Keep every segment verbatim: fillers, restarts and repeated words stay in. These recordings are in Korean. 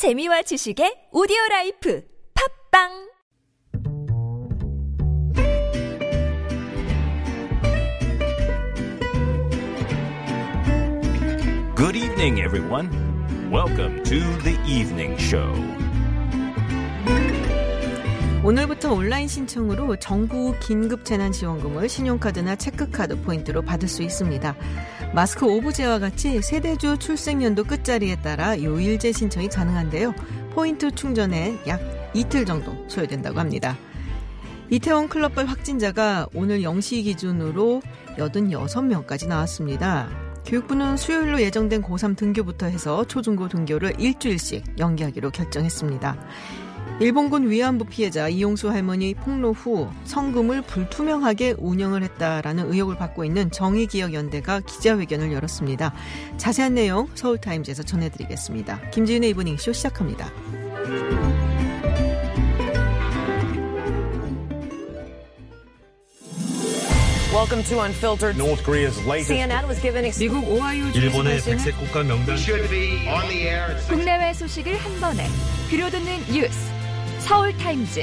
재미와 지식의 오디오라이프 팟빵 Good evening, everyone. Welcome to the evening show. 오늘부터 온라인 신청으로 정부 긴급재난지원금을 신용카드나 체크카드 포인트로 받을 수 있습니다. 마스크 오부제와 같이 세대주 출생연도 끝자리에 따라 요일제 신청이 가능한데요. 포인트 충전에 약 이틀 정도 소요된다고 합니다. 이태원 클럽발 확진자가 오늘 영시 기준으로 팔십육 명까지 나왔습니다. 교육부는 수요일로 예정된 고삼 등교부터 해서 초중고 등교를 일주일씩 연기하기로 결정했습니다. 일본군 위안부 피해자 이용수 할머니 폭로 후 성금을 불투명하게 운영을 했다라는 의혹을 받고 있는 정의기억연대가 기자회견을 열었습니다. 자세한 내용 서울타임즈에서 전해드리겠습니다. 김지윤의 이브닝쇼 시작합니다. Welcome to Unfiltered. North Korea's latest. 씨엔엔 was given 미국 오하이오 주 일본의 백색 국가 명단. 국내외 소식을 한 번에 들려드리는 뉴스. 서울 타임즈.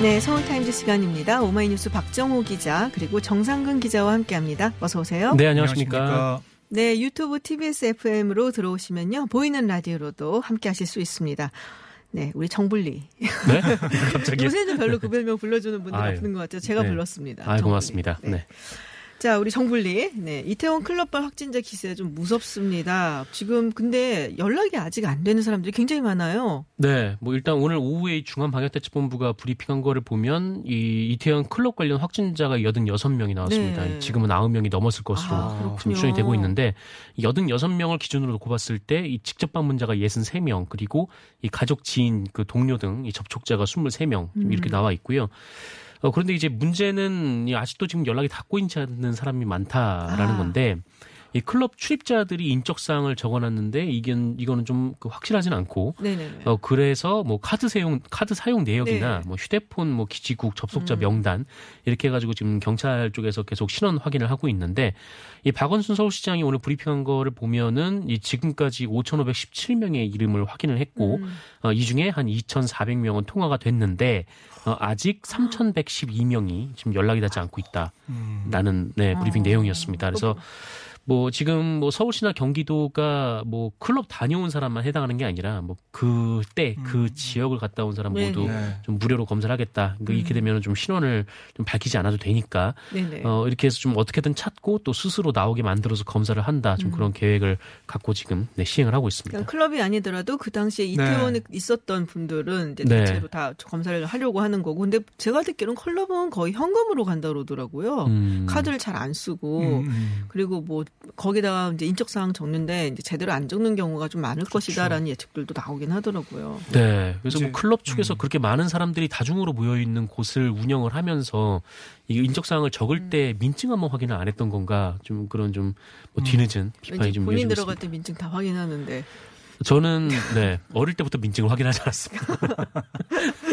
네, 서울 타임즈 시간입니다. 오마이뉴스 박정호 기자 그리고 정상근 기자와 함께합니다. 어서 오세요. 네, 안녕하십니까. 안녕하십니까. 네, 유튜브 티비에스 에프엠으로 들어오시면요 보이는 라디오로도 함께하실 수 있습니다. 네, 우리 정불리. 네? 갑자기. 요새는 별로 그 별명 불러주는 분들 없는 것 같아요. 제가 네. 불렀습니다. 아, 고맙습니다. 네. 네. 자, 우리 정불리. 네, 이태원 클럽발 확진자 기세 좀 무섭습니다. 지금 근데 연락이 아직 안 되는 사람들이 굉장히 많아요. 네, 뭐 일단 오늘 오후에 중앙방역대책본부가 브리핑한 거를 보면 이 이태원 클럽 관련 확진자가 팔십육 명이 나왔습니다. 네. 지금은 구십 명이 넘었을 것으로 아, 지금 추정이 되고 있는데 팔십육 명을 기준으로 놓고 봤을 때 이 직접 방문자가 육십삼 명 그리고 이 가족, 지인, 그 동료 등 이 접촉자가 이십삼 명 이렇게 음. 나와 있고요. 어, 그런데 이제 문제는 아직도 지금 연락이 닿고 있지 않는 사람이 많다라는 아. 건데, 이 클럽 출입자들이 인적사항을 적어놨는데, 이건, 이거는 좀 확실하진 않고, 네네네. 어, 그래서 뭐 카드 사용, 카드 사용 내역이나 네. 뭐 휴대폰 뭐 기지국 접속자 음. 명단, 이렇게 해가지고 지금 경찰 쪽에서 계속 신원 확인을 하고 있는데, 이 박원순 서울시장이 오늘 브리핑한 거를 보면은, 이 지금까지 오천오백십칠 명의 이름을 확인을 했고, 음. 어, 이 중에 한 이천사백 명은 통화가 됐는데, 어, 아직 삼천백십이 명이 지금 연락이 닿지 않고 있다라는 네, 브리핑 아. 내용이었습니다. 그래서 뭐 지금 뭐 서울시나 경기도가 뭐 클럽 다녀온 사람만 해당하는 게 아니라 뭐 그때 그 음. 지역을 갔다 온 사람 모두 네네. 좀 무료로 검사를 하겠다. 그러니까 음. 이렇게 되면 좀 신원을 좀 밝히지 않아도 되니까 어, 이렇게 해서 좀 어떻게든 찾고 또 스스로 나오게 만들어서 검사를 한다. 좀 음. 그런 계획을 갖고 지금 네, 시행을 하고 있습니다. 그러니까 클럽이 아니더라도 그 당시에 이태원에 네. 있었던 분들은 이제 대체로 네. 다 검사를 하려고 하는 거고. 근데 제가 듣기로는 클럽은 거의 현금으로 간다 그러더라고요. 음. 카드를 잘 안 쓰고 음. 그리고 뭐 거기다가 이제 인적사항 적는데 이제 제대로 안 적는 경우가 좀 많을 그렇죠. 것이다라는 예측들도 나오긴 하더라고요. 네, 그래서 뭐 클럽 측에서 음. 그렇게 많은 사람들이 다중으로 모여 있는 곳을 운영을 하면서 이 인적사항을 적을 음. 때 민증 한번 확인을 안 했던 건가 좀 그런 좀 뭐 뒤늦은 음. 비판이 좀 본인 들어갈 있습니다. 때 민증 다 확인하는데. 저는 네 어릴 때부터 민증을 확인하지 않았습니다.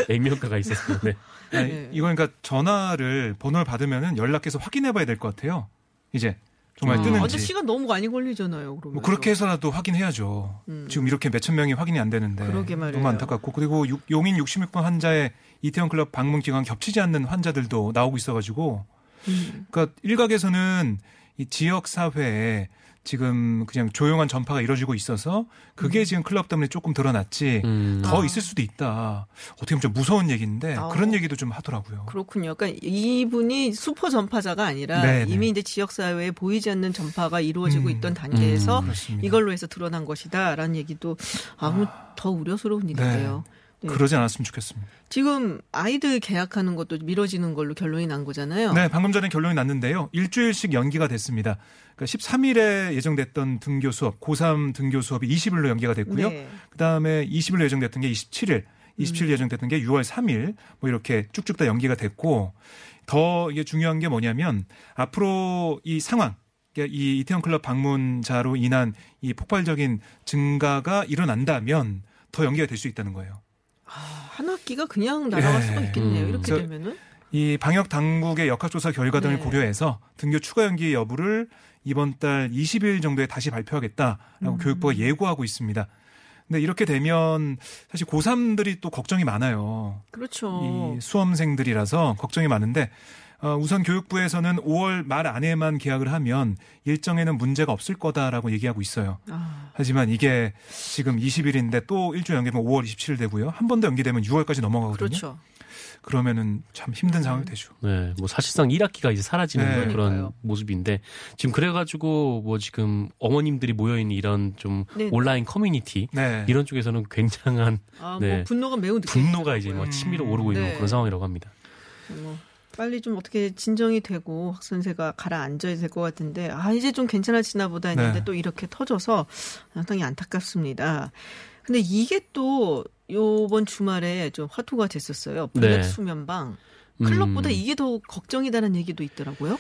액면가가 있었어요. 네. 네. 이건 그러니까 전화를 번호를 받으면은 연락해서 확인해봐야 될 것 같아요. 이제. 정말 음. 뜨는지. 어제 시간 너무 많이 걸리잖아요. 그러면 뭐 그렇게 해서라도 확인해야죠. 음. 지금 이렇게 몇천 명이 확인이 안 되는데 너무 안타깝고 그리고 육, 용인 육십육 번 환자의 이태원 클럽 방문 기간 겹치지 않는 환자들도 나오고 있어가지고 음. 그러니까 일각에서는 이 지역 사회에 지금 그냥 조용한 전파가 이루어지고 있어서 그게 음. 지금 클럽 때문에 조금 드러났지 음. 더 있을 수도 있다. 어떻게 보면 좀 무서운 얘기인데 아. 그런 얘기도 좀 하더라고요. 그렇군요. 그러니까 이분이 슈퍼 전파자가 아니라 네네. 이미 이제 지역사회에 보이지 않는 전파가 이루어지고 음. 있던 단계에서 음. 이걸로 해서 드러난 것이다라는 얘기도 아무 아. 더 우려스러운 일인데요. 네. 네. 그러지 않았으면 좋겠습니다. 지금 아이들 계약하는 것도 미뤄지는 걸로 결론이 난 거잖아요. 네, 방금 전에 결론이 났는데요. 일주일씩 연기가 됐습니다. 그러니까 십삼 일에 예정됐던 등교 수업, 고삼 등교 수업이 이십 일로 연기가 됐고요. 네. 그다음에 이십 일로 예정됐던 게 이십칠 일, 이십칠 일 예정됐던 게 유월 삼 일 뭐 이렇게 쭉쭉 다 연기가 됐고 더 이게 중요한 게 뭐냐면 앞으로 이 상황 이 이태원 클럽 방문자로 인한 이 폭발적인 증가가 일어난다면 더 연기가 될 수 있다는 거예요. 아, 한 학기가 그냥 날아갈 네. 수가 있겠네요. 음. 이렇게 되면은 이 방역 당국의 역학조사 결과 등을 네. 고려해서 등교 추가 연기 여부를 이번 달 이십 일 정도에 다시 발표하겠다라고 음. 교육부가 예고하고 있습니다. 근데 이렇게 되면 사실 고삼들이 또 걱정이 많아요. 그렇죠. 이 수험생들이라서 걱정이 많은데 어, 우선 교육부에서는 오월 말 안에만 계약을 하면 일정에는 문제가 없을 거다라고 얘기하고 있어요. 아. 하지만 이게 지금 이십일인데 또 일주일 연기되면 오월 이십칠일 되고요. 한 번 더 연기되면 유월까지 넘어가거든요. 그렇죠. 그러면은 참 힘든 상황이 되죠. 네, 뭐 사실상 일 학기가 이제 사라지는 네. 그런 그러니까요. 모습인데 지금 그래가지고 뭐 지금 어머님들이 모여있는 이런 좀 네. 온라인 커뮤니티 네. 이런 쪽에서는 굉장한 아, 네. 뭐 분노가 매우 분노가 거고요. 이제 막 치밀어 오르고 네. 있는 그런 상황이라고 합니다. 뭐. 빨리 좀 어떻게 진정이 되고 학생세가 가라앉아야 될 것 같은데 아 이제 좀 괜찮아지나 보다 했는데 네. 또 이렇게 터져서 상당히 안타깝습니다. 근데 이게 또 요번 주말에 좀 화두가 됐었어요. 블랙 네. 수면방. 클럽보다 음. 이게 더 걱정이다라는 얘기도 있더라고요.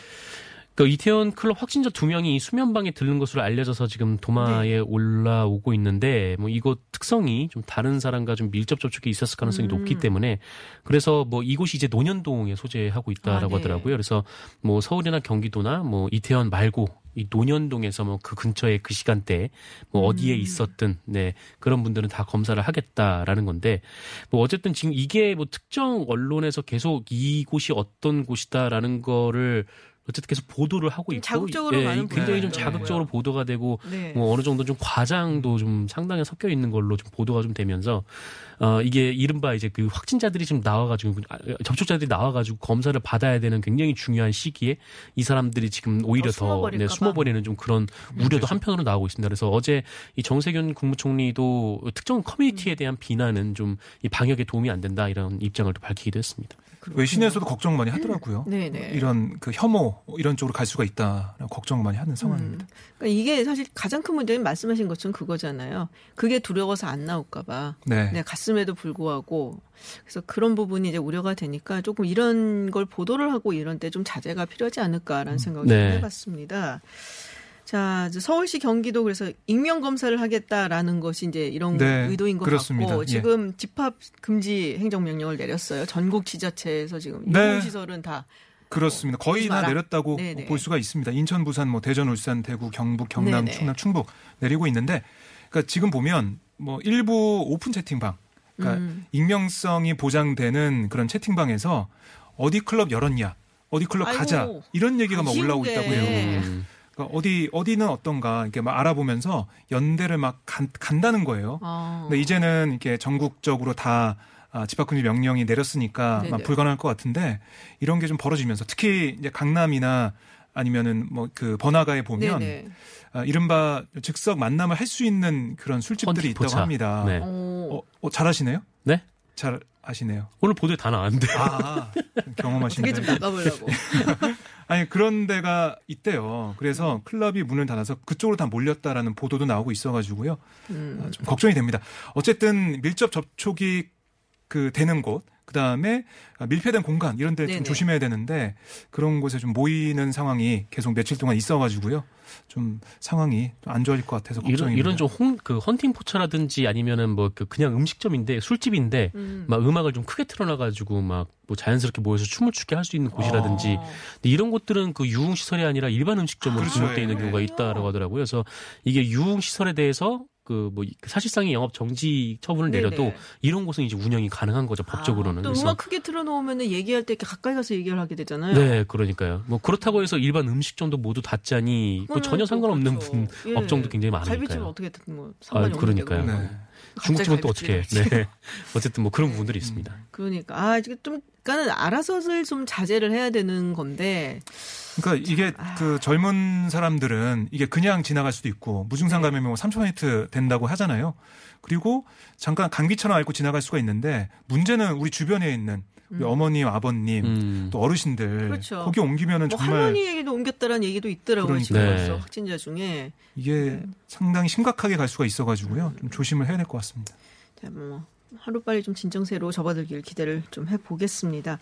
그러니까 이태원 클럽 확진자 두 명이 수면방에 들른 것으로 알려져서 지금 도마에 네. 올라오고 있는데 뭐 이곳 특성이 좀 다른 사람과 좀 밀접 접촉이 있었을 가능성이 음. 높기 때문에 그래서 뭐 이곳이 이제 노년동에 소재하고 있다라고 아, 네. 하더라고요. 그래서 뭐 서울이나 경기도나 뭐 이태원 말고 이 논현동에서 뭐 그 근처에 그 시간대에 뭐 어디에 음. 있었든 네 그런 분들은 다 검사를 하겠다라는 건데 뭐 어쨌든 지금 이게 뭐 특정 언론에서 계속 이곳이 어떤 곳이다라는 거를 어쨌든 계속 보도를 하고 있고 자극적으로 예, 많은 굉장히 좀 자극적으로 네. 보도가 되고 네. 뭐 어느 정도 좀 과장도 좀 상당히 섞여 있는 걸로 좀 보도가 좀 되면서 어 이게 이른바 이제 그 확진자들이 지금 나와가지고 접촉자들이 나와가지고 검사를 받아야 되는 굉장히 중요한 시기에 이 사람들이 지금 오히려 더 네, 숨어버리는 좀 그런 우려도 한편으로 나오고 있습니다. 그래서 어제 이 정세균 국무총리도 특정 커뮤니티에 대한 비난은 좀 이 방역에 도움이 안 된다 이런 입장을 또 밝히기도 했습니다. 그렇구나. 외신에서도 걱정 많이 하더라고요. 네, 네. 이런 그 혐오 이런 쪽으로 갈 수가 있다라고 걱정 많이 하는 상황입니다. 음. 그러니까 이게 사실 가장 큰 문제는 말씀하신 것처럼 그거잖아요. 그게 두려워서 안 나올까 봐. 네. 네, 갔음에도 불구하고 그래서 그런 부분이 이제 우려가 되니까 조금 이런 걸 보도를 하고 이런 때 좀 자제가 필요하지 않을까라는 생각을 네. 해봤습니다. 자, 서울시 경기도 그래서 익명 검사를 하겠다라는 것이 이제 이런 네, 의도인 것 그렇습니다. 같고 지금 예. 집합 금지 행정 명령을 내렸어요. 전국 지자체에서 지금 네. 유흥 시설은 다. 그렇습니다. 거의 다 내렸다고 네네. 볼 수가 있습니다. 인천, 부산, 뭐 대전, 울산, 대구, 경북, 경남, 네네. 충남, 충북 내리고 있는데, 그러니까 지금 보면 뭐 일부 오픈 채팅방, 그러니까 음. 익명성이 보장되는 그런 채팅방에서 어디 클럽 열었냐, 어디 클럽 아이고, 가자 이런 얘기가 막 올라오고 있다고 해요. 음. 그러니까 어디 어디는 어떤가 이렇게 막 알아보면서 연대를 막 간, 간다는 거예요. 아. 근데 이제는 이렇게 전국적으로 다 아, 집합금지 명령이 내렸으니까 막 불가능할 것 같은데 이런 게 좀 벌어지면서 특히 이제 강남이나 아니면은 뭐 그 번화가에 보면 아, 이른바 즉석 만남을 할 수 있는 그런 술집들이 헌티포차. 있다고 합니다. 네. 어, 어, 잘하시네요? 네? 잘 아시네요. 오늘 보도에 다 나왔는데. 아, 경험하시네요. 되게 좀 바꿔보려고. 아니 그런 데가 있대요. 그래서 클럽이 문을 닫아서 그쪽으로 다 몰렸다라는 보도도 나오고 있어가지고요. 음. 아, 좀 걱정이 됩니다. 어쨌든 밀접 접촉이 그 되는 곳, 그 다음에 밀폐된 공간 이런 데 좀 조심해야 되는데 그런 곳에 좀 모이는 상황이 계속 며칠 동안 있어가지고요. 좀 상황이 안 좋아질 것 같아서 걱정입니다. 이런, 이런 좀 홍, 그 헌팅 포차라든지 아니면은 뭐 그 그냥 음식점인데 술집인데 음. 막 음악을 좀 크게 틀어놔가지고 막 뭐 자연스럽게 모여서 춤을 추게 할 수 있는 곳이라든지 아. 이런 곳들은 그 유흥 시설이 아니라 일반 음식점으로 아, 등록돼 있는 경우가 있다라고 하더라고요. 그래서 이게 유흥 시설에 대해서 그 뭐 사실상의 영업 정지 처분을 네네. 내려도 이런 곳은 이제 운영이 가능한 거죠 법적으로는. 아, 또 음악 크게 틀어놓으면은 얘기할 때 이렇게 가까이 가서 얘기를 하게 되잖아요. 네, 그러니까요. 뭐 그렇다고 해서 일반 음식점도 모두 닫자니 뭐 전혀 상관없는 그렇죠. 분, 예. 업종도 굉장히 많으니까요. 갈비집 어떻게 뭐 상관이 아, 그러니까요. 네. 중국집은 또 어떻게? 네. 어쨌든 뭐 그런 부분들이 네. 있습니다. 그러니까 아 이게 좀 그러니까는 알아서를 좀 자제를 해야 되는 건데. 그러니까 이게 아. 그 젊은 사람들은 이게 그냥 지나갈 수도 있고 무증상 감염이 뭐 삼천 퍼센트 된다고 하잖아요. 그리고 잠깐 감기처럼 앓고 지나갈 수가 있는데 문제는 우리 주변에 있는 우리 음. 어머님, 아버님, 음. 또 어르신들 그렇죠. 거기 옮기면은 뭐 정말 할머니 얘기도 옮겼다라는 얘기도 있더라고요. 지금 네. 확진자 중에 이게 네. 상당히 심각하게 갈 수가 있어가지고요. 좀 조심을 해야 될 것 같습니다. 자, 뭐 하루빨리 좀 진정세로 접어들길 기대를 좀 해보겠습니다.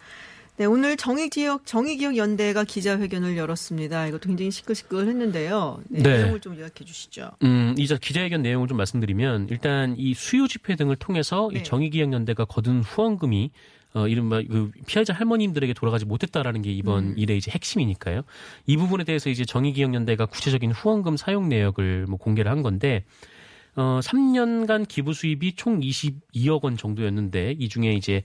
네, 오늘 정의기억 정의기억 연대가 기자회견을 열었습니다. 이것도 굉장히 시끌시끌했는데요. 네, 네. 내용을 좀 요약해 주시죠. 음, 이제 기자회견 내용을 좀 말씀드리면 일단 이 수요 집회 등을 통해서 네. 이 정의기억 연대가 거둔 후원금이 어, 이른바 그 피해자 할머님들에게 돌아가지 못했다라는 게 이번 음. 일의 이제 핵심이니까요. 이 부분에 대해서 이제 정의기억 연대가 구체적인 후원금 사용 내역을 뭐 공개를 한 건데. 어, 삼 년간 기부 수입이 총 이십이억 원 정도였는데 이 중에 이제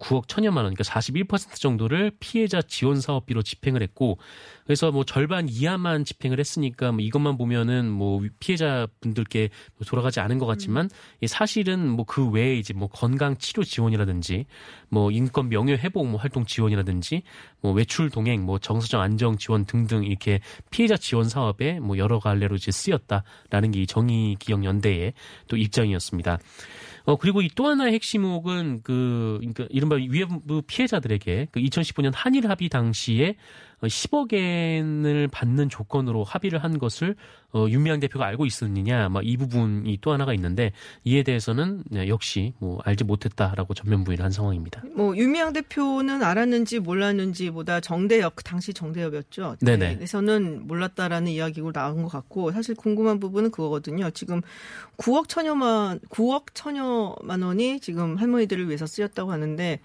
구억 천여만 원, 그러니까 사십일 퍼센트 정도를 피해자 지원 사업비로 집행을 했고, 그래서 뭐 절반 이하만 집행을 했으니까 뭐 이것만 보면은 뭐 피해자 분들께 돌아가지 않은 것 같지만 사실은 뭐 그 외에 이제 뭐 건강 치료 지원이라든지 뭐 인권 명예 회복 뭐 활동 지원이라든지 뭐 외출 동행 뭐 정서적 안정 지원 등등 이렇게 피해자 지원 사업에 뭐 여러 갈래로 이제 쓰였다라는 게 이 정의 기억 연대의 또 입장이었습니다. 어, 그리고 이 또 하나의 핵심목은 그, 그러니까 이른바 위안부 피해자들에게 그 이천십오 년 한일 합의 당시에 십억 엔을 받는 조건으로 합의를 한 것을 어, 윤미향 대표가 알고 있었느냐, 막 이 부분이 또 하나가 있는데 이에 대해서는 역시 뭐 알지 못했다라고 전면 부인을 한 상황입니다. 뭐 윤미향 대표는 알았는지 몰랐는지 보다 정대협, 그 당시 정대협이었죠. 네네. 그래서는 몰랐다라는 이야기로 나온 것 같고, 사실 궁금한 부분은 그거거든요. 지금 구억 천여만, 구억 천여만 원이 지금 할머니들을 위해서 쓰였다고 하는데,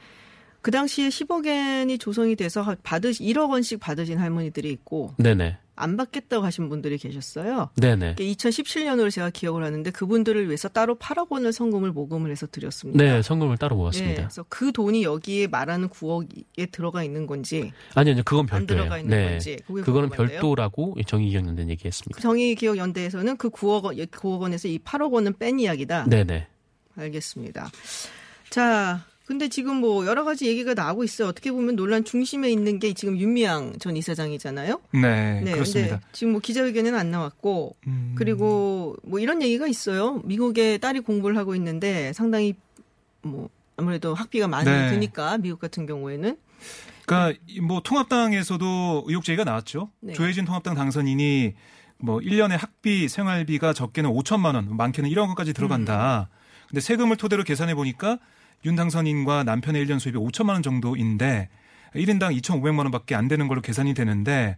그 당시에 십억 엔이 조성이 돼서 받으시, 일억 원씩 받으신 할머니들이 있고, 네네. 안 받겠다고 하신 분들이 계셨어요. 네네. 이천십칠 년으로 제가 기억을 하는데 그분들을 위해서 따로 팔억 원을 성금을 모금을 해서 드렸습니다. 네, 성금을 따로 모았습니다. 네, 그래서 그 돈이 여기에 말하는 구억에 들어가 있는 건지, 아니요, 아니, 그건 별도예요. 안 들어가 있는 네. 건지, 그거는 별도라고 정의기억연대는 얘기했습니다. 그 정의기억연대에서는 그 구억 원에서 이 팔억 원은 뺀 이야기다. 네네. 알겠습니다. 자. 근데 지금 뭐 여러 가지 얘기가 나오고 있어요. 어떻게 보면 논란 중심에 있는 게 지금 윤미향 전 이사장이잖아요. 네, 네 그렇습니다. 근데 지금 뭐 기자회견에는 안 나왔고, 음... 그리고 뭐 이런 얘기가 있어요. 미국에 딸이 공부를 하고 있는데 상당히 뭐 아무래도 학비가 많이 네. 드니까 미국 같은 경우에는. 그러니까 뭐 통합당에서도 의혹 제기가 나왔죠. 네. 조혜진 통합당 당선인이 뭐 일 년에 학비, 생활비가 적게는 오천만 원, 많게는 일억 원까지 들어간다. 음. 근데 세금을 토대로 계산해 보니까 윤 당선인과 남편의 일 년 수입이 오천만 원 정도인데 일 인당 이천오백만 원밖에 안 되는 걸로 계산이 되는데,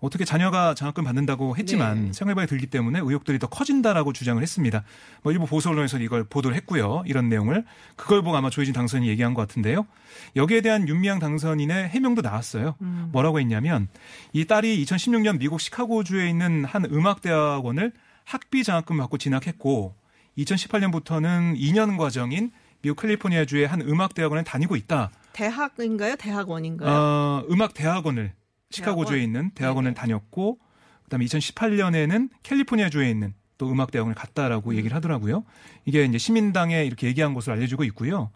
어떻게 자녀가 장학금 받는다고 했지만 네. 생활비가 들기 때문에 의혹들이 더 커진다라고 주장을 했습니다. 뭐 일부 보수 언론에서 이걸 보도를 했고요. 이런 내용을. 그걸 보고 아마 조혜진 당선인이 얘기한 것 같은데요. 여기에 대한 윤미향 당선인의 해명도 나왔어요. 음. 뭐라고 했냐면, 이 딸이 이천십육 년 미국 시카고주에 있는 한 음악대학원을 학비 장학금 받고 진학했고 이천십팔 년부터는 이 년 과정인 미국 캘리포니아주의 한 음악대학원에 다니고 있다. 대학인가요? 대학원인가요? 어, 음악대학원을, 시카고주에 있는 대학원을 네네. 다녔고, 그다음에 이천십팔 년에는 캘리포니아주에 있는 또 음악대학원을 갔다라고 음. 얘기를 하더라고요. 이게 이제 시민당에 이렇게 얘기한 것을 알려주고 있고요.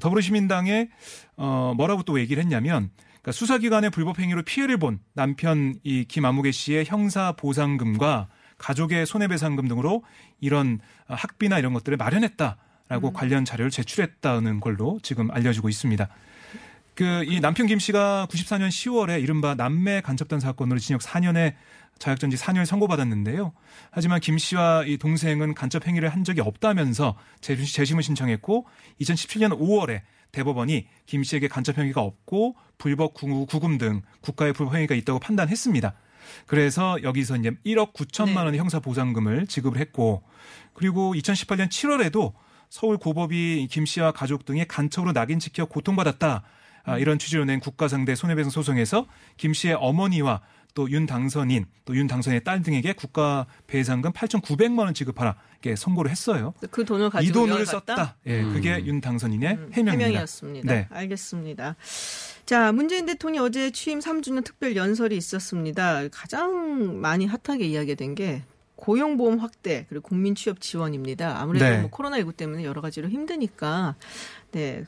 더불어시민당에 어, 뭐라고 또 얘기를 했냐면, 그러니까 수사기관의 불법행위로 피해를 본 남편 이 김아무개 씨의 형사보상금과 가족의 손해배상금 등으로 이런 학비나 이런 것들을 마련했다. 라고 음. 관련 자료를 제출했다는 걸로 지금 알려지고 있습니다. 그, 이 남편 김 씨가 구십사 년 시월에 이른바 남매 간첩단 사건으로 징역 사 년에 자격정지 사 년을 선고받았는데요. 하지만 김 씨와 이 동생은 간첩 행위를 한 적이 없다면서 재심을 신청했고, 이천십칠 년 오월에 대법원이 김 씨에게 간첩 행위가 없고 불법 구금 등 국가의 불법 행위가 있다고 판단했습니다. 그래서 여기서 이제 일억 구천만 원의 네. 형사 보상금을 지급을 했고, 그리고 이천십팔 년 칠월에도 서울 고법이 김 씨와 가족 등의 간첩으로 낙인찍혀 고통받았다. 아, 이런 취지로 낸 국가상대 손해배상 소송에서 김 씨의 어머니와 또 윤 당선인, 또 윤 당선인의 딸 등에게 국가 배상금 팔천구백만 원 지급하라. 이렇게 선고를 했어요. 그 돈을 가지고 이 돈을 썼다. 예, 음. 그게 윤 당선인의 음, 해명입니다. 해명이었습니다. 네. 알겠습니다. 자, 문재인 대통령이 어제 취임 삼 주년 특별 연설이 있었습니다. 가장 많이 핫하게 이야기된 게 고용보험 확대 그리고 국민 취업 지원입니다. 아무래도 네. 뭐 코로나십구 때문에 여러 가지로 힘드니까. 네.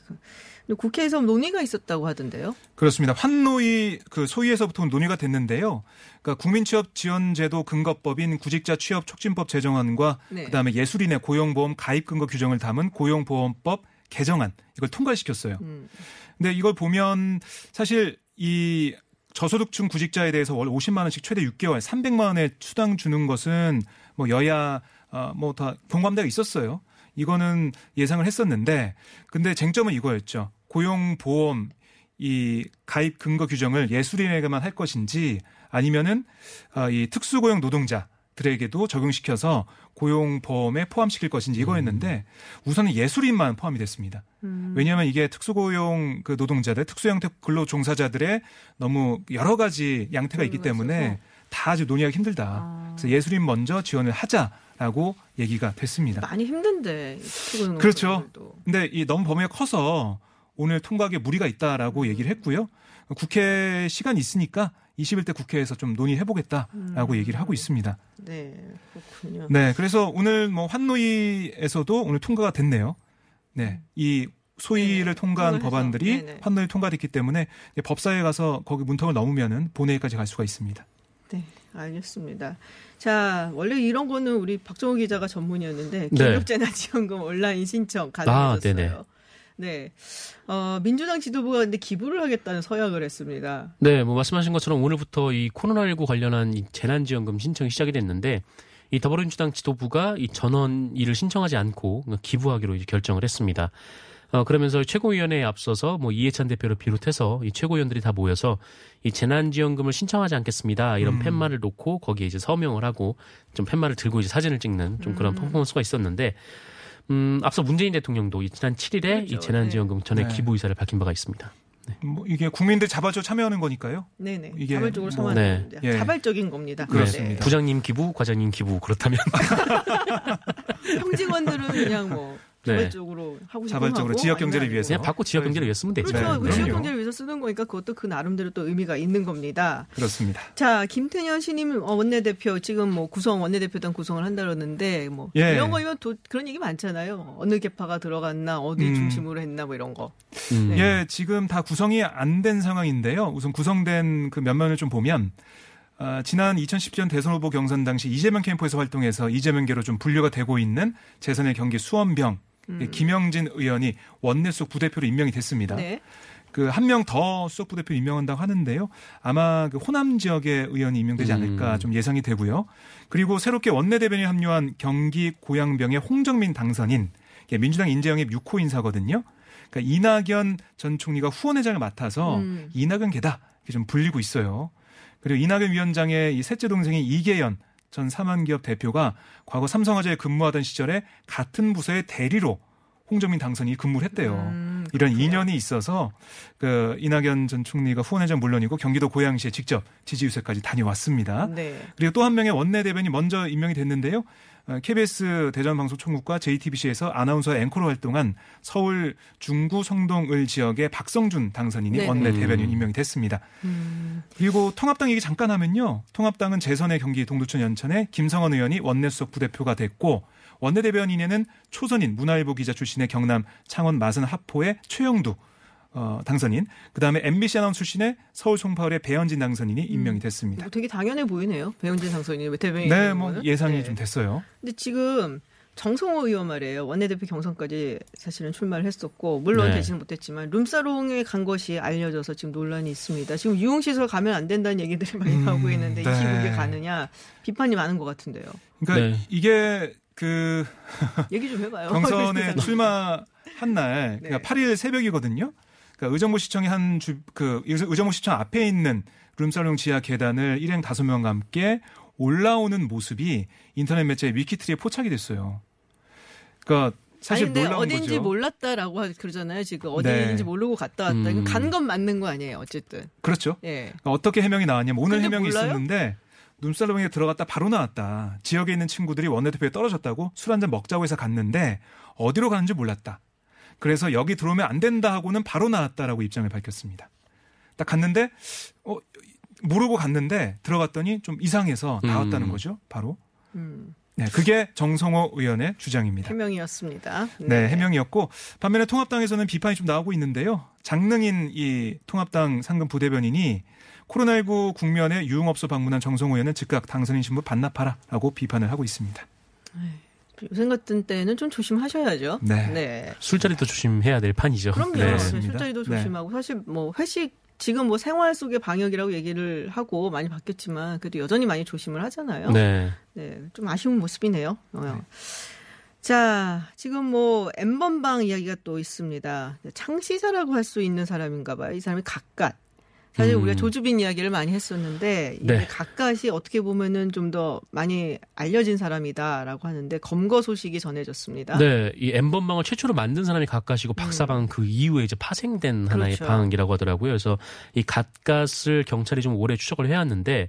국회에서 논의가 있었다고 하던데요. 그렇습니다. 환노위 그 소위에서부터 논의가 됐는데요. 그러니까 국민취업지원제도 근거법인 구직자 취업 촉진법 제정안과 네. 그다음에 예술인의 고용보험 가입 근거 규정을 담은 고용보험법 개정안, 이걸 통과시켰어요. 음. 근데 이걸 보면 사실 이 저소득층 구직자에 대해서 월 오십만 원씩 최대 육 개월 삼백만 원의 수당 주는 것은 뭐 여야 어, 뭐 다 공감대가 있었어요. 이거는 예상을 했었는데, 근데 쟁점은 이거였죠. 고용보험 이 가입 근거 규정을 예술인에게만 할 것인지 아니면은 어, 이 특수고용 노동자들에게도 적용시켜서 고용보험에 포함시킬 것인지 이거였는데, 우선은 예술인만 포함이 됐습니다. 음. 왜냐하면 이게 특수고용 그 노동자들, 특수형태 근로종사자들의 너무 여러 가지 양태가 있기 때문에 다 아주 논의하기 힘들다. 아. 그래서 예술인 먼저 지원을 하자. 라고 얘기가 됐습니다. 많이 힘든데. 그렇죠. 근데 이 너무 범위가 커서 오늘 통과에 무리가 있다라고 음. 얘기를 했고요. 국회 시간이 있으니까 이십일 대 국회에서 좀 논의해보겠다라고 음. 얘기를 하고 있습니다. 네, 그렇군요. 네, 그래서 오늘 뭐 환노위에서도 오늘 통과가 됐네요. 네, 이 소위를 네, 통과한 통과해서, 법안들이 네네. 환노위 통과됐기 때문에 법사위에 가서 거기 문턱을 넘으면은 본회의까지 갈 수가 있습니다. 네, 알겠습니다. 자, 원래 이런 거는 우리 박정호 기자가 전문이었는데 긴급재난지원금 네. 온라인 신청 가능해졌어요. 아, 네, 어, 민주당 지도부가 근데 기부를 하겠다는 서약을 했습니다. 네, 뭐 말씀하신 것처럼 오늘부터 이 코로나십구 관련한 이 재난지원금 신청이 시작이 됐는데 이 더불어민주당 지도부가 이 전원일을 신청하지 않고 기부하기로 이제 결정을 했습니다. 어, 그러면서 최고위원회에 앞서서 뭐 이해찬 대표를 비롯해서 이 최고위원들이 다 모여서 이 재난지원금을 신청하지 않겠습니다. 이런 음. 팻말을 놓고 거기에 이제 서명을 하고 좀 팻말을 들고 이제 사진을 찍는 좀 그런 음. 퍼포먼스가 있었는데 음, 앞서 문재인 대통령도 지난 칠일에 그렇죠. 이 재난지원금 전에 네. 기부 의사를 밝힌 바가 있습니다. 네. 뭐 이게 국민들 자발적으로 참여하는 거니까요. 네네. 이게 자발적으로 참여하는 뭐, 네. 자발적인 겁니다. 그렇습니다. 네. 부장님 기부, 과장님 기부 그렇다면 평직원들은 그냥 뭐 자발적으로 네. 하고 싶은 자발적으로 하고 지역 경제를 위해서 그냥 받고 지역 경제를 위해 쓰면 되죠. 그렇죠. 네. 지역 경제를 위해서 쓰는 거니까 그것도 그 나름대로 또 의미가 있는 겁니다. 그렇습니다. 자, 김태년 신임 원내대표 지금 뭐 구성 원내대표단 구성을 한다는데 뭐 예. 이런 거면 도, 그런 얘기 많잖아요. 어느 계파가 들어갔나 어디 음. 중심으로 했나 뭐 이런 거. 음. 네. 예, 지금 다 구성이 안 된 상황인데요. 우선 구성된 그 면면을 좀 보면. 아, 지난 이천십칠 년 대선 후보 경선 당시 이재명 캠프에서 활동해서 이재명계로 좀 분류가 되고 있는 재선의 경기 수원병 음. 김영진 의원이 원내 수석 부대표로 임명이 됐습니다. 네. 그 한 명 더 수석 부대표 임명한다고 하는데요. 아마 그 호남 지역의 의원이 임명되지 않을까 음. 좀 예상이 되고요. 그리고 새롭게 원내 대변인에 합류한 경기 고양병의 홍정민 당선인 민주당 인재영입 육 호 인사거든요. 그러니까 이낙연 전 총리가 후원회장을 맡아서 음. 이낙연 계다 이렇게 좀 불리고 있어요. 그리고 이낙연 위원장의 이 셋째 동생인 이계연 전 삼환기업 대표가 과거 삼성화재에 근무하던 시절에 같은 부서의 대리로 홍정민 당선인이 근무를 했대요. 음, 이런 인연이 있어서 그 이낙연 전 총리가 후원회장 물론이고 경기도 고양시에 직접 지지유세까지 다녀왔습니다. 네. 그리고 또 한 명의 원내대변인이 먼저 임명이 됐는데요. 케이비에스 대전방송총국과 제이티비씨에서 아나운서 앵커로 활동한 서울 중구 성동을 지역의 박성준 당선인이 네네. 원내대변인 임명이 됐습니다. 음. 그리고 통합당 얘기 잠깐 하면요. 통합당은 재선의 경기 동두천 연천에 김성원 의원이 원내수석 부대표가 됐고 원내대변인에는 초선인 문화일보 기자 출신의 경남 창원 마산 하포의 최영두 어, 당선인, 그다음에 엠비씨 아나운서 출신의 서울 송파울의 배현진 당선인이 임명이 됐습니다. 음, 되게 당연해 보이네요. 배현진 당선인이 왜 대변인? 네, 뭐 거는? 예상이 네. 좀 됐어요. 근데 지금 정성호 의원 말이에요. 원내대표 경선까지 사실은 출마를 했었고 물론 네. 대신 못했지만 룸사롱에 간 것이 알려져서 지금 논란이 있습니다. 지금 유흥시설 가면 안 된다는 얘기들이 많이 음, 나오고 있는데 네. 이 시국에 가느냐 비판이 많은 것 같은데요. 그러니까 네. 이게 그 얘기 좀 해봐요. 경선에 출마한 날 네. 그러니까 팔일 새벽이거든요. 그러니까 의정부 시청의 한 주, 그 의정부 시청 앞에 있는 룸사롱 지하 계단을 일행 다섯 명과 함께 올라오는 모습이 인터넷 매체 위키트리에 포착이 됐어요. 그러니까 사실 놀라운 거죠. 어딘지 몰랐다라고 그러잖아요. 지금 어디인지 네. 모르고 갔다 왔다. 음. 간 건 맞는 거 아니에요. 어쨌든. 그렇죠. 예. 그러니까 어떻게 해명이 나왔냐면 오늘 해명이 몰라요? 있었는데 룸살롱에 들어갔다 바로 나왔다. 지역에 있는 친구들이 원내대표에 떨어졌다고 술 한잔 먹자고 해서 갔는데 어디로 가는지 몰랐다. 그래서 여기 들어오면 안 된다 하고는 바로 나왔다라고 입장을 밝혔습니다. 딱 갔는데 어, 모르고 갔는데 들어갔더니 좀 이상해서 나왔다는 음. 거죠. 바로. 음. 네, 그게 정성호 의원의 주장입니다. 해명이었습니다. 네. 네, 해명이었고 반면에 통합당에서는 비판이 좀 나오고 있는데요. 장능인 이 통합당 상근 부대변인이 코로나십구 국면에 유흥업소 방문한 정성호 의원은 즉각 당선인 신분 반납하라라고 비판을 하고 있습니다. 요새 같은 때는 좀 조심하셔야죠. 네. 네. 술자리도 조심해야 될 판이죠. 그럼요. 네. 술자리도 조심하고 네. 사실 뭐 회식 지금 뭐 생활 속의 방역이라고 얘기를 하고 많이 바뀌었지만 그래도 여전히 많이 조심을 하잖아요. 네. 네. 좀 아쉬운 모습이네요. 네. 자, 지금 뭐 엠번방 이야기가 또 있습니다. 창시자라고 할 수 있는 사람인가 봐요. 이 사람이 각각. 사실 음. 우리가 조주빈 이야기를 많이 했었는데 네. 가까이 어떻게 보면은 좀 더 많이 알려진 사람이다라고 하는데 검거 소식이 전해졌습니다. 네, 이 엠번방을 최초로 만든 사람이 갓갓이고 박사방 음. 그 이후에 이제 파생된 하나의 그렇죠. 방이라고 하더라고요. 그래서 이 갓갓을 경찰이 좀 오래 추적을 해왔는데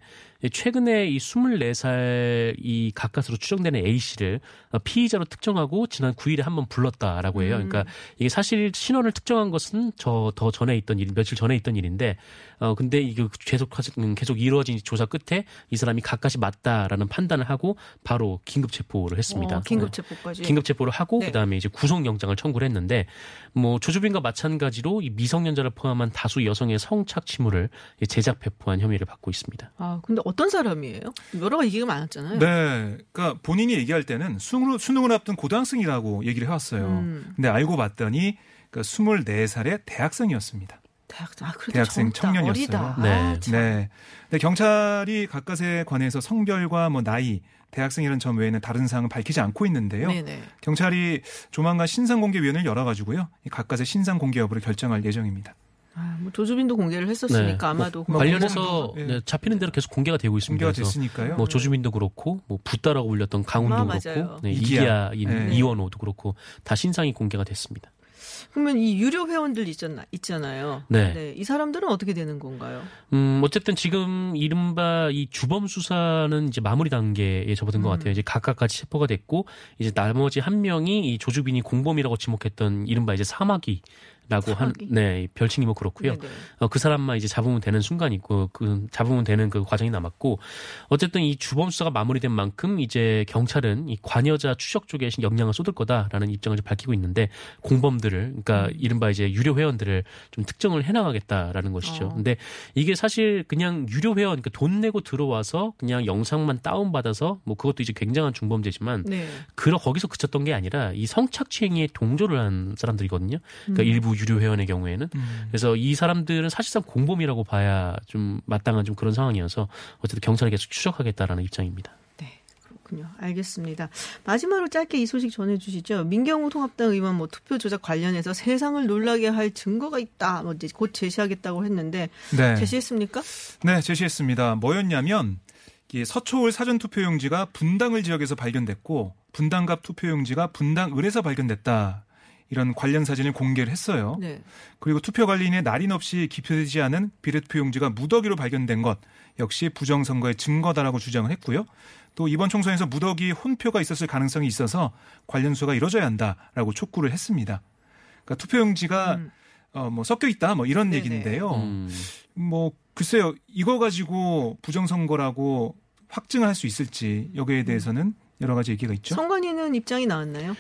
최근에 이 스물네 살 이 가까스로 추정되는 A씨를 피의자로 특정하고 지난 구일에 한번 불렀다라고 해요. 그러니까 이게 사실 신원을 특정한 것은 저 더 전에 있던 일, 며칠 전에 있던 일인데, 어, 근데 이게 계속, 계속 이루어진 조사 끝에 이 사람이 가까이 맞다라는 판단을 하고 바로 긴급체포를 했습니다. 어, 긴급체포까지. 긴급체포를 하고 네. 그 다음에 이제 구속영장을 청구를 했는데, 뭐 조주빈과 마찬가지로 이 미성년자를 포함한 다수 여성의 성착취물을 제작 배포한 혐의를 받고 있습니다. 아, 근데 어떤 사람이에요? 여러 가지 얘기가 많았잖아요. 네. 그러니까 본인이 얘기할 때는 수능, 수능을 앞둔 고등학생이라고 얘기를 해왔어요. 음. 근데 알고 봤더니 그러니까 스물네 살의 대학생이었습니다. 대학생, 아, 대학생 청년이었어요. 네. 아, 네. 근데 경찰이 가까스에 관해서 성별과 뭐 나이, 대학생이라는 점 외에는 다른 사항은 밝히지 않고 있는데요. 네네. 경찰이 조만간 신상공개위원회를 열어가지고요. 가까스의 신상공개 여부를 결정할 예정입니다. 아, 뭐 조주빈도 공개를 했었으니까 네. 아마도 뭐, 관련해서 네. 네, 잡히는 대로 계속 공개가 되고 있습니다. 공개가 됐으니까요. 뭐 조주빈도 그렇고, 뭐 붓다라고 불렸던 강훈도 아, 그렇고, 네, 이기아, 네. 이원호도 그렇고 다 신상이 공개가 됐습니다. 그러면 이 유료 회원들 있잖아, 있잖아요. 네. 네. 이 사람들은 어떻게 되는 건가요? 음, 어쨌든 지금 이른바 이 주범 수사는 이제 마무리 단계에 접어든 음. 것 같아요. 이제 각각까지 체포가 됐고, 이제 나머지 한 명이 이 조주빈이 공범이라고 지목했던 이른바 이제 사마귀. 라고 한, 네, 별칭이 뭐 그렇고요. 어, 그 사람만 이제 잡으면 되는 순간이고, 그, 잡으면 되는 그 과정이 남았고, 어쨌든 이 주범 수사가 마무리된 만큼 이제 경찰은 이 관여자 추적 쪽에 역량을 쏟을 거다라는 입장을 밝히고 있는데, 공범들을, 그러니까 음. 이른바 이제 유료 회원들을 좀 특정을 해나가겠다라는 것이죠. 어. 근데 이게 사실 그냥 유료 회원, 그러니까 돈 내고 들어와서 그냥 영상만 다운받아서 뭐 그것도 이제 굉장한 중범죄지만, 네. 그러, 거기서 그쳤던 게 아니라 이 성착취행위에 동조를 한 사람들이거든요. 그러니까 음. 일부 유료 회원의 경우에는 음. 그래서 이 사람들은 사실상 공범이라고 봐야 좀 마땅한 좀 그런 상황이어서 어쨌든 경찰이 계속 추적하겠다라는 입장입니다. 네, 그렇군요. 알겠습니다. 마지막으로 짧게 이 소식 전해주시죠. 민경호 통합당 의원 뭐 투표 조작 관련해서 세상을 놀라게 할 증거가 있다. 뭐 이제 곧 제시하겠다고 했는데 네. 제시했습니까? 네, 제시했습니다. 뭐였냐면 서초울 사전투표용지가 분당을 지역에서 발견됐고 분당갑 투표용지가 분당을에서 발견됐다. 이런 관련 사진을 공개를 했어요. 네. 그리고 투표관리인의 날인 없이 기표되지 않은 비례투표용지가 무더기로 발견된 것 역시 부정선거의 증거다라고 주장을 했고요. 또 이번 총선에서 무더기 혼표가 있었을 가능성이 있어서 관련 수사가 이뤄져야 한다라고 촉구를 했습니다. 그러니까 투표용지가 음. 어, 뭐 섞여 있다 뭐 이런 네네. 얘기인데요. 음. 뭐 글쎄요. 이거 가지고 부정선거라고 확증을 할 수 있을지 여기에 대해서는 여러 가지 얘기가 있죠. 선관위는 입장이 나왔나요?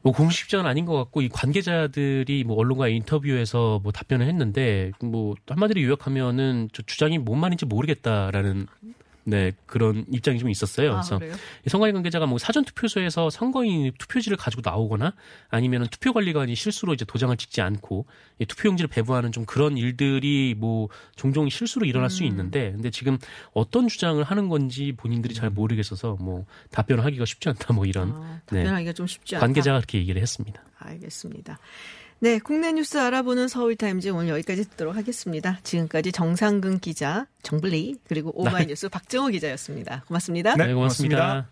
뭐 공식 입장은 아닌 것 같고 이 관계자들이 뭐 언론과의 인터뷰에서 뭐 답변을 했는데 뭐 한마디로 요약하면은 저 주장이 뭔 말인지 모르겠다라는 네 그런 입장이 좀 있었어요. 아, 그래서 선관위 관계자가 뭐 사전 투표소에서 선거인 투표지를 가지고 나오거나 아니면은 투표관리관이 실수로 이제 도장을 찍지 않고 투표용지를 배부하는 좀 그런 일들이 뭐 종종 실수로 일어날 음. 수 있는데 근데 지금 어떤 주장을 하는 건지 본인들이 잘 모르겠어서 뭐 답변을 하기가 쉽지 않다 뭐 이런 아, 답변하기가 네. 좀 쉽지 않다. 관계자가 그렇게 얘기를 했습니다. 알겠습니다. 네, 국내 뉴스 알아보는 서울타임즈 오늘 여기까지 듣도록 하겠습니다. 지금까지 정상근 기자, 정블리 그리고 오마이뉴스 네. 박정호 기자였습니다. 고맙습니다. 네, 고맙습니다.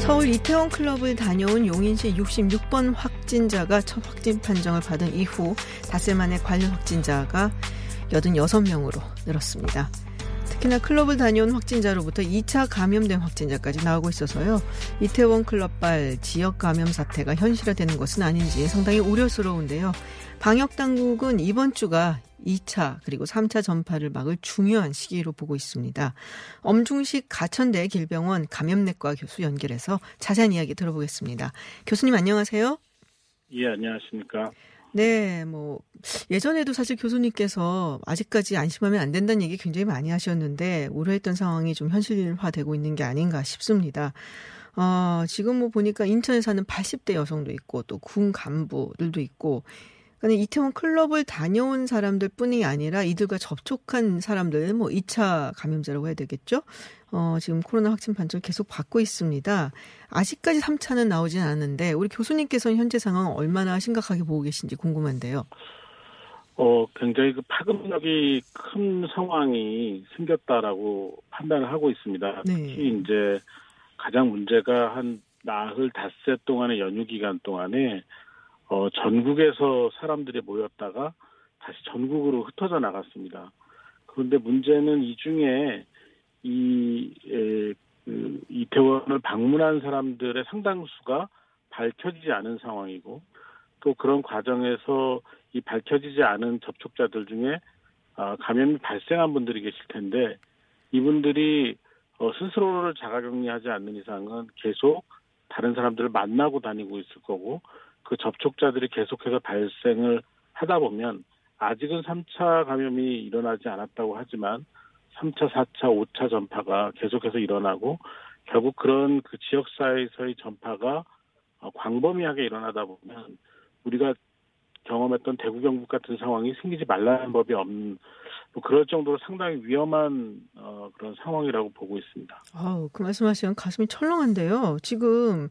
서울 이태원 클럽을 다녀온 용인시 육십육 번 확진자가 첫 확진 판정을 받은 이후 닷새 만에 관련 확진자가 팔십육 명으로 늘었습니다. 특히나 클럽을 다녀온 확진자로부터 이 차 감염된 확진자까지 나오고 있어서요. 이태원 클럽발 지역 감염 사태가 현실화되는 것은 아닌지 상당히 우려스러운데요. 방역당국은 이번 주가 이 차 그리고 삼 차 전파를 막을 중요한 시기로 보고 있습니다. 엄중식 가천대 길병원 감염내과 교수 연결해서 자세한 이야기 들어보겠습니다. 교수님 안녕하세요. 예, 안녕하십니까. 네, 뭐 예전에도 사실 교수님께서 아직까지 안심하면 안 된다는 얘기 굉장히 많이 하셨는데 우려했던 상황이 좀 현실화되고 있는 게 아닌가 싶습니다. 어, 지금 뭐 보니까 인천에 사는 팔십 대 여성도 있고 또 군 간부들도 있고 그러니까 이태원 클럽을 다녀온 사람들 뿐이 아니라 이들과 접촉한 사람들, 뭐 이 차 감염자라고 해야 되겠죠. 어, 지금 코로나 확진 판정을 계속 받고 있습니다. 아직까지 삼 차는 나오진 않았는데 우리 교수님께서는 현재 상황 얼마나 심각하게 보고 계신지 궁금한데요. 어, 굉장히 그 파급력이 큰 상황이 생겼다라고 판단을 하고 있습니다. 네. 특히 이제 가장 문제가 한 나흘 닷새 동안의 연휴 기간 동안에 어, 전국에서 사람들이 모였다가 다시 전국으로 흩어져 나갔습니다. 그런데 문제는 이 중에 이 에, 그, 이태원을 방문한 사람들의 상당수가 밝혀지지 않은 상황이고 또 그런 과정에서 이 밝혀지지 않은 접촉자들 중에 감염이 발생한 분들이 계실 텐데 이분들이 스스로를 자가격리하지 않는 이상은 계속 다른 사람들을 만나고 다니고 있을 거고 그 접촉자들이 계속해서 발생을 하다 보면 아직은 삼 차 감염이 일어나지 않았다고 하지만 삼 차, 사 차, 오 차 전파가 계속해서 일어나고 결국 그런 그 지역사회에서의 전파가 광범위하게 일어나다 보면 우리가 경험했던 대구, 경북 같은 상황이 생기지 말라는 법이 없는 뭐 그럴 정도로 상당히 위험한 어, 그런 상황이라고 보고 있습니다. 아우, 그 말씀하시면 가슴이 철렁한데요. 지금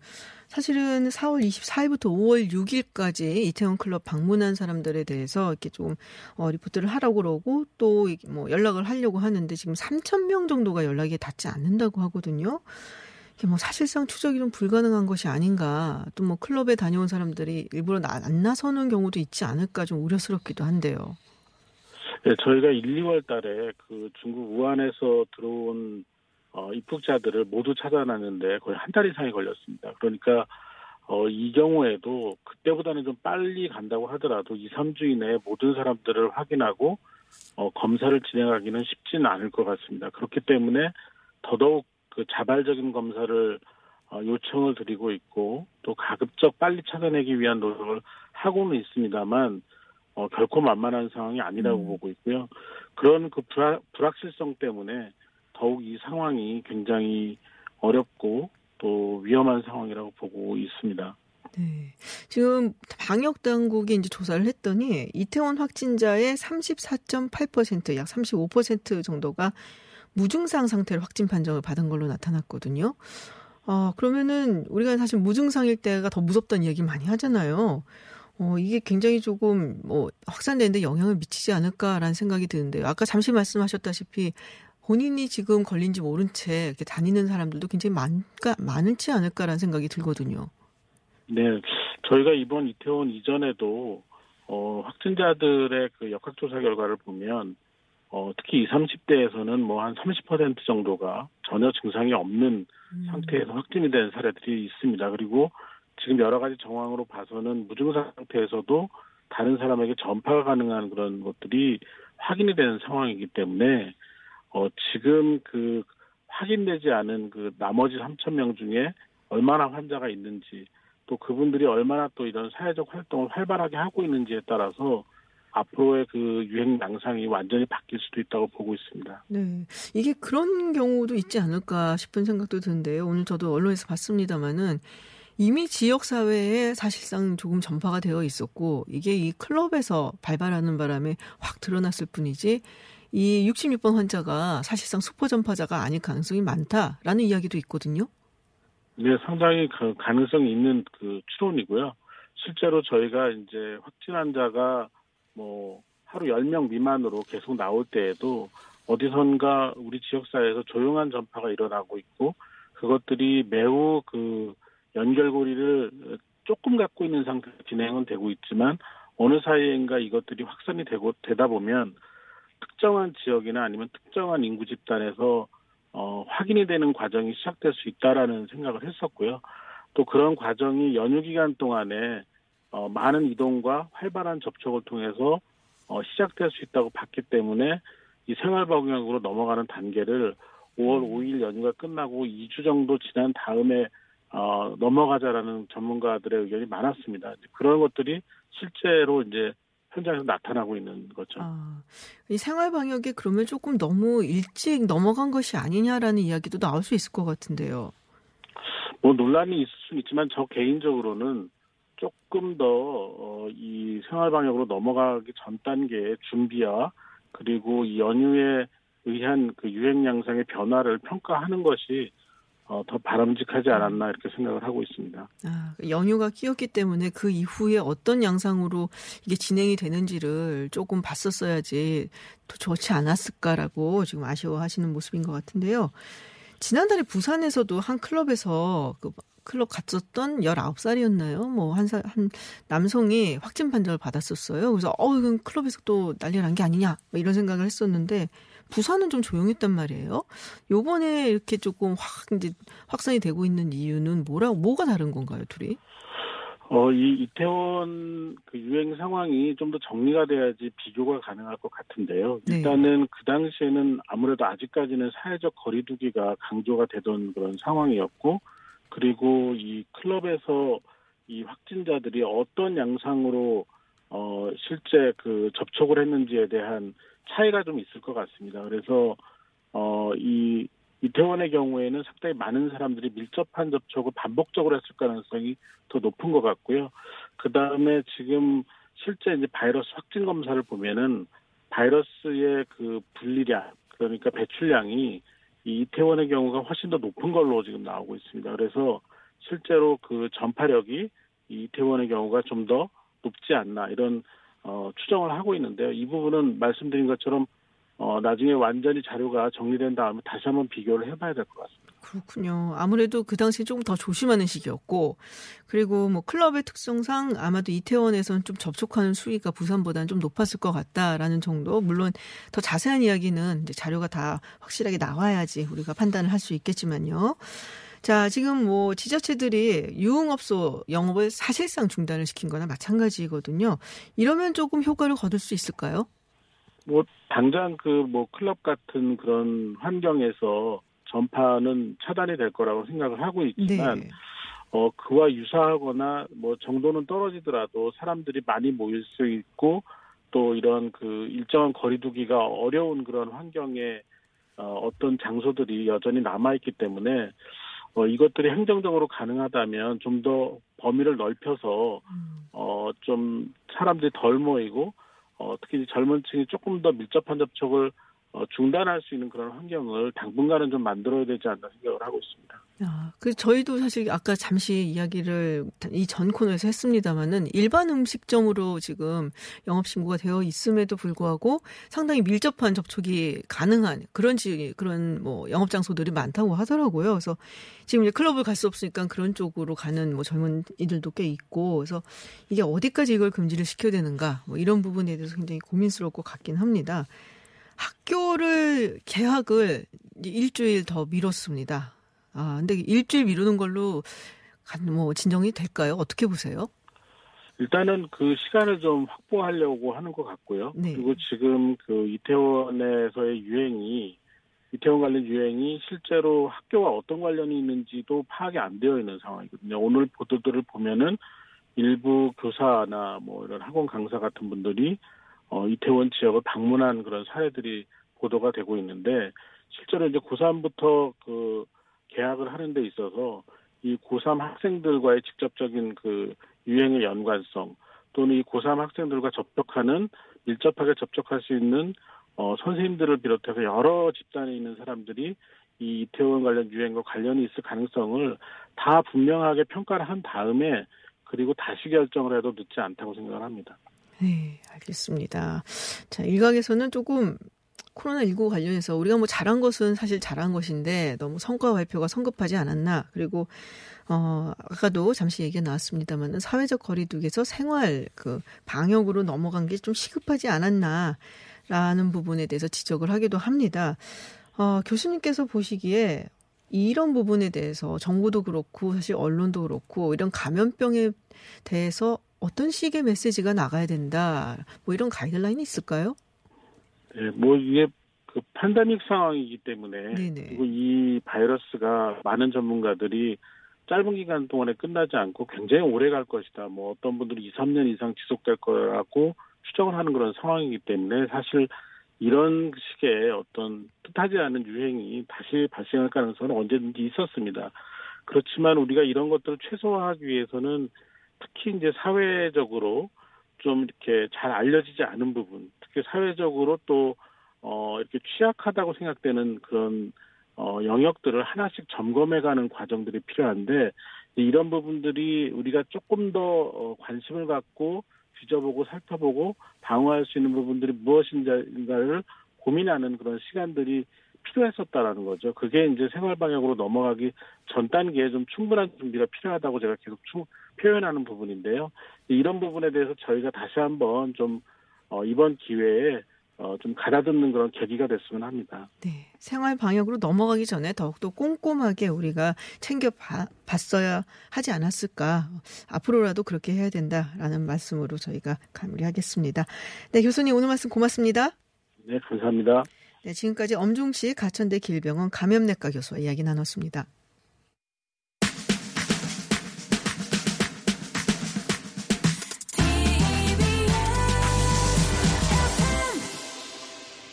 사실은 사월 이십사일부터 오월 육일까지 이태원 클럽 방문한 사람들에 대해서 이렇게 좀 어, 리포트를 하라고 그러고 또 뭐 연락을 하려고 하는데 지금 삼천 명 정도가 연락이 닿지 않는다고 하거든요. 이게 뭐 사실상 추적이 좀 불가능한 것이 아닌가. 또 뭐 클럽에 다녀온 사람들이 일부러 안 나서는 경우도 있지 않을까 좀 우려스럽기도 한데요. 네, 저희가 일, 이월 달에 그 중국 우한에서 들어온 어, 입국자들을 모두 찾아놨는데 거의 한 달 이상이 걸렸습니다. 그러니까 어, 이 경우에도 그때보다는 좀 빨리 간다고 하더라도 이, 삼주 이내에 모든 사람들을 확인하고 어, 검사를 진행하기는 쉽지는 않을 것 같습니다. 그렇기 때문에 더더욱 그 자발적인 검사를 어, 요청을 드리고 있고 또 가급적 빨리 찾아내기 위한 노력을 하고는 있습니다만 어, 결코 만만한 상황이 아니라고 음. 보고 있고요. 그런 그 불확, 불확실성 때문에 더욱 이 상황이 굉장히 어렵고 또 위험한 상황이라고 보고 있습니다. 네. 지금 방역 당국이 이제 조사를 했더니 이태원 확진자의 삼십사 점 팔 퍼센트, 약 삼십오 퍼센트 정도가 무증상 상태로 확진 판정을 받은 걸로 나타났거든요. 어, 그러면은 우리가 사실 무증상일 때가 더 무섭다는 얘기 많이 하잖아요. 어, 이게 굉장히 조금 뭐 확산되는데 영향을 미치지 않을까라는 생각이 드는데요. 아까 잠시 말씀하셨다시피 본인이 지금 걸린지 모른 채 이렇게 다니는 사람들도 굉장히 많까, 많지 않을까라는 생각이 들거든요. 네. 저희가 이번 이태원 이전에도 어, 확진자들의 그 역학조사 결과를 보면 어, 특히 이십, 삼십대에서는 뭐 한 삼십 퍼센트 정도가 전혀 증상이 없는 음. 상태에서 확진이 된 사례들이 있습니다. 그리고 지금 여러 가지 정황으로 봐서는 무증상 상태에서도 다른 사람에게 전파가 가능한 그런 것들이 확인이 되는 상황이기 때문에 어, 지금 그 확인되지 않은 그 나머지 삼천 명 중에 얼마나 환자가 있는지 또 그분들이 얼마나 또 이런 사회적 활동을 활발하게 하고 있는지에 따라서 앞으로의 그 유행 양상이 완전히 바뀔 수도 있다고 보고 있습니다. 네, 이게 그런 경우도 있지 않을까 싶은 생각도 드는데요. 오늘 저도 언론에서 봤습니다마는 이미 지역사회에 사실상 조금 전파가 되어 있었고 이게 이 클럽에서 발발하는 바람에 확 드러났을 뿐이지 이 육십육 번 환자가 사실상 수포 전파자가 아닐 가능성이 많다라는 이야기도 있거든요. 네, 상당히 그 가능성이 있는 그 추론이고요. 실제로 저희가 이제 확진 환자가 뭐 하루 열 명 미만으로 계속 나올 때에도 어디선가 우리 지역사회에서 조용한 전파가 일어나고 있고 그것들이 매우 그 연결고리를 조금 갖고 있는 상태로 진행은 되고 있지만 어느 사이인가 이것들이 확산이 되고 되다 보면 특정한 지역이나 아니면 특정한 인구 집단에서 어, 확인이 되는 과정이 시작될 수 있다라는 생각을 했었고요. 또 그런 과정이 연휴 기간 동안에 어, 많은 이동과 활발한 접촉을 통해서 어, 시작될 수 있다고 봤기 때문에 이 생활 방역으로 넘어가는 단계를 오월 오일 연휴가 끝나고 이주 정도 지난 다음에 어, 넘어가자라는 전문가들의 의견이 많았습니다. 그런 것들이 실제로 이제 현장에서 나타나고 있는 거죠. 아, 이 생활 방역이 그러면 조금 너무 일찍 넘어간 것이 아니냐라는 이야기도 나올 수 있을 것 같은데요. 뭐 논란이 있을 수는 있지만 저 개인적으로는 조금 더 이 생활 방역으로 넘어가기 전 단계의 준비와 그리고 이 연휴에 의한 그 유행 양상의 변화를 평가하는 것이 더 바람직하지 않았나 이렇게 생각을 하고 있습니다. 아, 연휴가 끼었기 때문에 그 이후에 어떤 양상으로 이게 진행이 되는지를 조금 봤었어야지 더 좋지 않았을까라고 지금 아쉬워하시는 모습인 것 같은데요. 지난달에 부산에서도 한 클럽에서 그 클럽 갔었던 열아홉 살이었나요? 뭐 한 한 남성이 확진 판정을 받았었어요. 그래서 어 이건 클럽에서 또 난리 난 게 아니냐 뭐 이런 생각을 했었는데 부산은 좀 조용했단 말이에요. 요번에 이렇게 조금 확 이제 확산이 되고 있는 이유는 뭐라 뭐가 다른 건가요, 둘이? 어, 이 이태원 그 유행 상황이 좀 더 정리가 돼야지 비교가 가능할 것 같은데요. 일단은 네. 그 당시에는 아무래도 아직까지는 사회적 거리두기가 강조가 되던 그런 상황이었고, 그리고 이 클럽에서 이 확진자들이 어떤 양상으로 어, 실제 그 접촉을 했는지에 대한 차이가 좀 있을 것 같습니다. 그래서 어, 이 이태원의 경우에는 상당히 많은 사람들이 밀접한 접촉을 반복적으로 했을 가능성이 더 높은 것 같고요. 그 다음에 지금 실제 이제 바이러스 확진 검사를 보면은 바이러스의 그 분리량, 그러니까 배출량이 이 이태원의 경우가 훨씬 더 높은 걸로 지금 나오고 있습니다. 그래서 실제로 그 전파력이 이 이태원의 경우가 좀 더 높지 않나 이런 어, 추정을 하고 있는데요. 이 부분은 말씀드린 것처럼 어, 나중에 완전히 자료가 정리된 다음에 다시 한번 비교를 해봐야 될 것 같습니다. 그렇군요. 아무래도 그 당시 조금 더 조심하는 시기였고, 그리고 뭐 클럽의 특성상 아마도 이태원에서는 좀 접촉하는 수위가 부산보다는 좀 높았을 것 같다라는 정도. 물론 더 자세한 이야기는 이제 자료가 다 확실하게 나와야지 우리가 판단을 할 수 있겠지만요. 자, 지금 뭐 지자체들이 유흥업소 영업을 사실상 중단을 시킨 거나 마찬가지거든요. 이러면 조금 효과를 거둘 수 있을까요? 뭐 당장 그 뭐 클럽 같은 그런 환경에서 전파는 차단이 될 거라고 생각을 하고 있지만 네. 어 그와 유사하거나 뭐 정도는 떨어지더라도 사람들이 많이 모일 수 있고 또 이런 그 일정한 거리두기가 어려운 그런 환경에 어, 어떤 장소들이 여전히 남아 있기 때문에 어 이것들이 행정적으로 가능하다면 좀 더 범위를 넓혀서 어 좀 사람들이 덜 모이고 어, 특히 젊은 층이 조금 더 밀접한 접촉을 어, 중단할 수 있는 그런 환경을 당분간은 좀 만들어야 되지 않나 생각을 하고 있습니다. 아, 그 저희도 사실 아까 잠시 이야기를 이 전 코너에서 했습니다마는 일반 음식점으로 지금 영업신고가 되어 있음에도 불구하고 상당히 밀접한 접촉이 가능한 그런 지 그런 뭐 영업장소들이 많다고 하더라고요. 그래서 지금 이제 클럽을 갈 수 없으니까 그런 쪽으로 가는 뭐 젊은 이들도 꽤 있고, 그래서 이게 어디까지 이걸 금지를 시켜야 되는가 뭐 이런 부분에 대해서 굉장히 고민스러울 것 같긴 합니다. 학교를 개학을 일주일 더 미뤘습니다. 아, 근데 일주일 미루는 걸로 뭐 진정이 될까요? 어떻게 보세요? 일단은 그 시간을 좀 확보하려고 하는 것 같고요. 네. 그리고 지금 그 이태원에서의 유행이 이태원 관련 유행이 실제로 학교와 어떤 관련이 있는지도 파악이 안 되어 있는 상황이거든요. 오늘 보도들을 보면은 일부 교사나 뭐 이런 학원 강사 같은 분들이 어, 이태원 지역을 방문한 그런 사례들이 보도가 되고 있는데, 실제로 이제 고삼부터 그 개학을 하는 데 있어서 이 고삼 학생들과의 직접적인 그 유행의 연관성 또는 이 고삼 학생들과 접촉하는 밀접하게 접촉할 수 있는 어, 선생님들을 비롯해서 여러 집단에 있는 사람들이 이 이태원 관련 유행과 관련이 있을 가능성을 다 분명하게 평가를 한 다음에 그리고 다시 결정을 해도 늦지 않다고 생각을 합니다. 네, 알겠습니다. 자, 일각에서는 조금 코로나십구 관련해서 우리가 뭐 잘한 것은 사실 잘한 것인데 너무 성과 발표가 성급하지 않았나. 그리고, 어, 아까도 잠시 얘기가 나왔습니다만은 사회적 거리두기에서 생활 그 방역으로 넘어간 게 좀 시급하지 않았나라는 부분에 대해서 지적을 하기도 합니다. 어, 교수님께서 보시기에 이런 부분에 대해서 정부도 그렇고 사실 언론도 그렇고 이런 감염병에 대해서 어떤 식의 메시지가 나가야 된다, 뭐 이런 가이드라인이 있을까요? 네, 뭐 이게 그 팬데믹 상황이기 때문에 네네. 그리고 이 바이러스가 많은 전문가들이 짧은 기간 동안에 끝나지 않고 굉장히 오래 갈 것이다. 뭐 어떤 분들이 이삼 년 이상 지속될 거라고 추정을 하는 그런 상황이기 때문에 사실 이런 식의 어떤 뜻하지 않은 유행이 다시 발생할 가능성은 언제든지 있었습니다. 그렇지만 우리가 이런 것들을 최소화하기 위해서는 특히 이제 사회적으로 좀 이렇게 잘 알려지지 않은 부분, 특히 사회적으로 또 어, 이렇게 취약하다고 생각되는 그런 어, 영역들을 하나씩 점검해가는 과정들이 필요한데, 이런 부분들이 우리가 조금 더 관심을 갖고 뒤져보고 살펴보고 방어할 수 있는 부분들이 무엇인가를 고민하는 그런 시간들이 필요했었다라는 거죠. 그게 이제 생활 방향으로 넘어가기 전 단계에 좀 충분한 준비가 필요하다고 제가 계속 추, 표현하는 부분인데요. 이런 부분에 대해서 저희가 다시 한번 좀 어, 이번 기회에 어, 좀 가다듬는 그런 계기가 됐으면 합니다. 네, 생활 방역으로 넘어가기 전에 더욱더 꼼꼼하게 우리가 챙겨봤어야 하지 않았을까. 앞으로라도 그렇게 해야 된다라는 말씀으로 저희가 마무리하겠습니다. 네, 교수님 오늘 말씀 고맙습니다. 네, 감사합니다. 네, 지금까지 엄중식 가천대 길병원 감염내과 교수와 이야기 나눴습니다.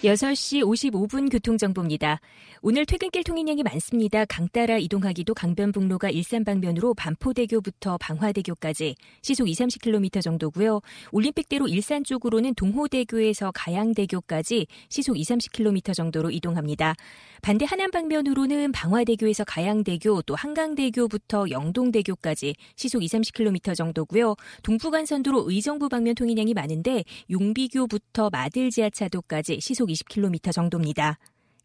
여섯 시 오십오 분 교통정보입니다. 오늘 퇴근길 통행량이 많습니다. 강 따라 이동하기도 강변북로가 일산방면으로 반포대교부터 방화대교까지 시속 이삼십 킬로미터 정도고요. 올림픽대로 일산 쪽으로는 동호대교에서 가양대교까지 시속 이삼십 킬로미터 정도로 이동합니다. 반대 하남방면으로는 방화대교에서 가양대교 또 한강대교부터 영동대교까지 시속 이삼십 킬로미터 정도고요. 동부간선도로 의정부 방면 통행량이 많은데 용비교부터 마들지하차도까지 시속 이십 킬로미터 정도입니다.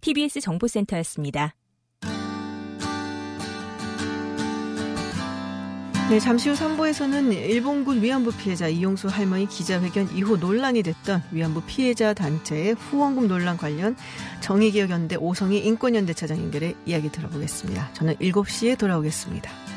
티비에스 정보센터였습니다. 네, 잠시 후 삼 부에서는 일본군 위안부 피해자 이용수 할머니 기자회견 이후 논란이 됐던 위안부 피해자 단체의 후원금 논란 관련 정의기억연대 오성희 인권연대 차장 연결해 이야기 들어보겠습니다. 저는 일곱 시에 돌아오겠습니다.